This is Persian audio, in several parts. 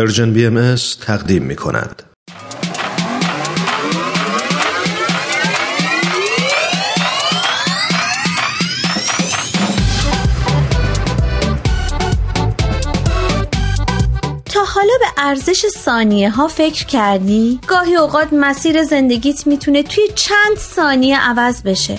درژن BMS تقدیم می‌کند. حالا به ارزش ثانیه ها فکر کردی؟ گاهی اوقات مسیر زندگیت میتونه توی چند ثانیه عوض بشه.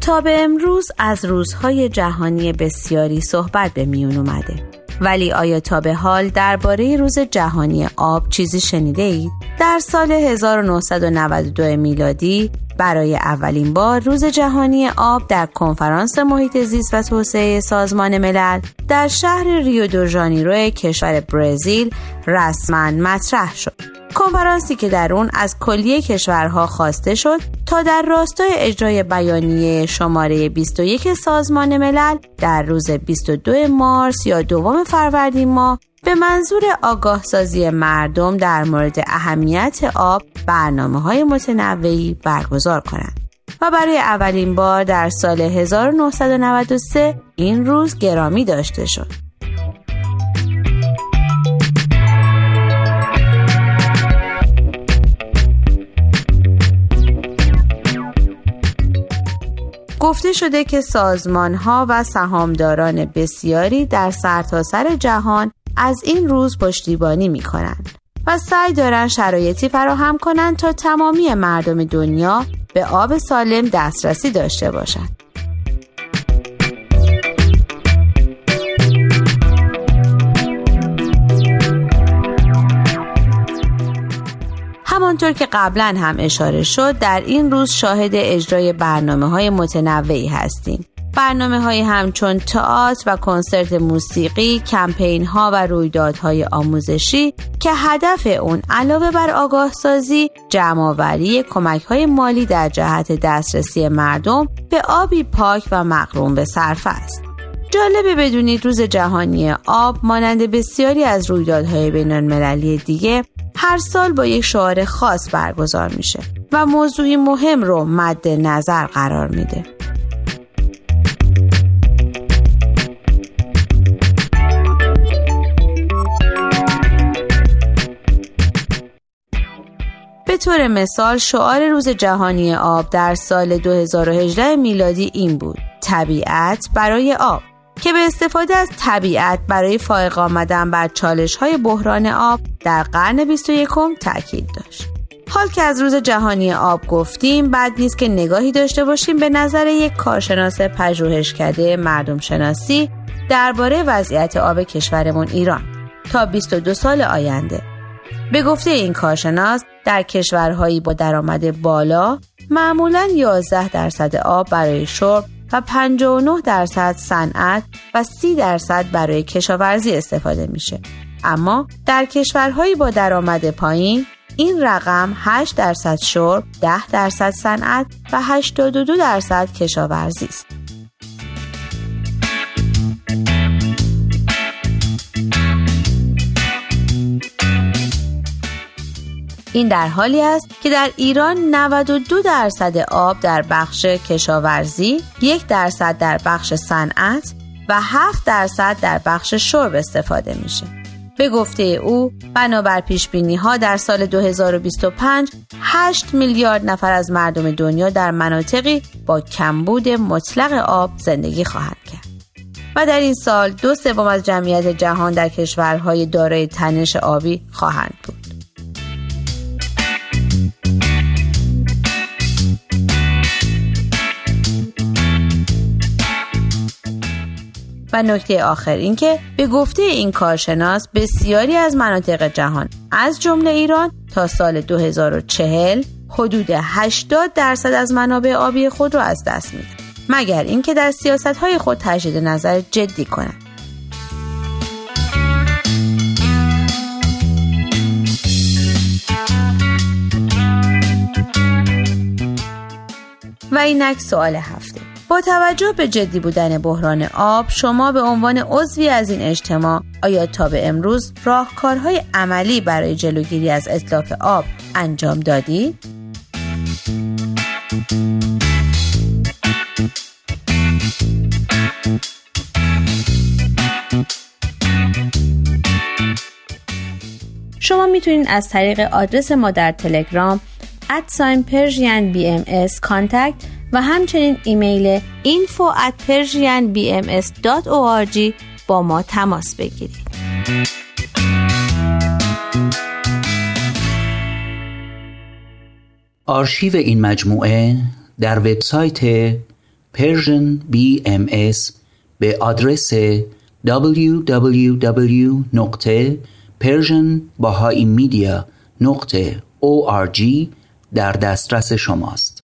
تا به امروز از روزهای جهانی بسیاری صحبت به میون اومده، ولی آیا تا به حال درباره روز جهانی آب چیزی شنیده اید؟ در سال 1992 میلادی برای اولین بار روز جهانی آب در کنفرانس محیط زیست و توسعه سازمان ملل در شهر ریو دو ژانیرو کشور برزیل رسما مطرح شد. کنفرانسی که در اون از کلیه کشورها خواسته شد تا در راستای اجرای بیانیه شماره 21 سازمان ملل در روز 22 مارس یا 2 فروردین ماه به منظور آگاهسازی مردم در مورد اهمیت آب برنامه‌های متنوعی برگزار کنند و برای اولین بار در سال 1993 این روز گرامی داشته شد. گفته شده که سازمان‌ها و سهامداران بسیاری در سرتاسر جهان از این روز پشتیبانی می‌کنند و سعی دارند شرایطی فراهم کنند تا تمامی مردم دنیا به آب سالم دسترسی داشته باشند. همانطور که قبلا هم اشاره شد، در این روز شاهد اجرای برنامه‌های متنوعی هستیم. برنامه‌هایی همچون تئاتر و کنسرت موسیقی، کمپین‌ها و رویدادهای آموزشی که هدف اون علاوه بر آگاهسازی، جمع‌آوری کمک‌های مالی در جهت دسترسی مردم به آبی پاک و مقرون به صرف است. جالبه بدونید روز جهانی آب مانند بسیاری از رویدادهای بین‌المللی دیگه هر سال با یک شعار خاص برگزار میشه و موضوعی مهم رو مد نظر قرار میده. به طور مثال شعار روز جهانی آب در سال 2018 میلادی این بود: طبیعت برای آب، که به استفاده از طبیعت برای فائق آمدن بر چالش‌های بحران آب در قرن 21 تأکید داشت. حال که از روز جهانی آب گفتیم، بد نیست که نگاهی داشته باشیم به نظر یک کارشناس پژوهشکده مردم‌شناسی درباره وضعیت آب کشورمون ایران تا 22 سال آینده. به گفته این کارشناس، در کشورهایی با درآمد بالا معمولاً 11% آب برای شرب و 59% صنعت و 30% برای کشاورزی استفاده میشه. اما در کشورهایی با درآمد پایین این رقم 8% شرب، 10% صنعت و 82% کشاورزی است. این در حالی است که در ایران 92% آب در بخش کشاورزی، 1% در بخش صنعت و 7% در بخش شرب استفاده میشه. به گفته او، بنابر پیش‌بینی‌ها در سال 2025 8 میلیارد نفر از مردم دنیا در مناطقی با کمبود مطلق آب زندگی خواهند کرد. و در این سال 2/3 از جمعیت جهان در کشورهای دارای تنش آبی خواهند بود. و نکته آخر این که به گفته این کارشناس بسیاری از مناطق جهان از جمله ایران تا سال 2040 حدود 80% از منابع آبی خود را از دست میدن، مگر اینکه در سیاست‌های خود تجدید نظر جدی کنند. اینک سوال هفته. با توجه به جدی بودن بحران آب، شما به عنوان عضوی از این اجتماع آیا تا به امروز راهکارهای عملی برای جلوگیری از اتلاف آب انجام دادید؟ شما میتونید از طریق آدرس ما در تلگرام @persianbms کانتکت و همچنین ایمیل info@persianbms.org با ما تماس بگیرید. آرشیو این مجموعه در وبسایت Persian BMS به آدرس www.persianbahaimedia.org در دسترس شماست.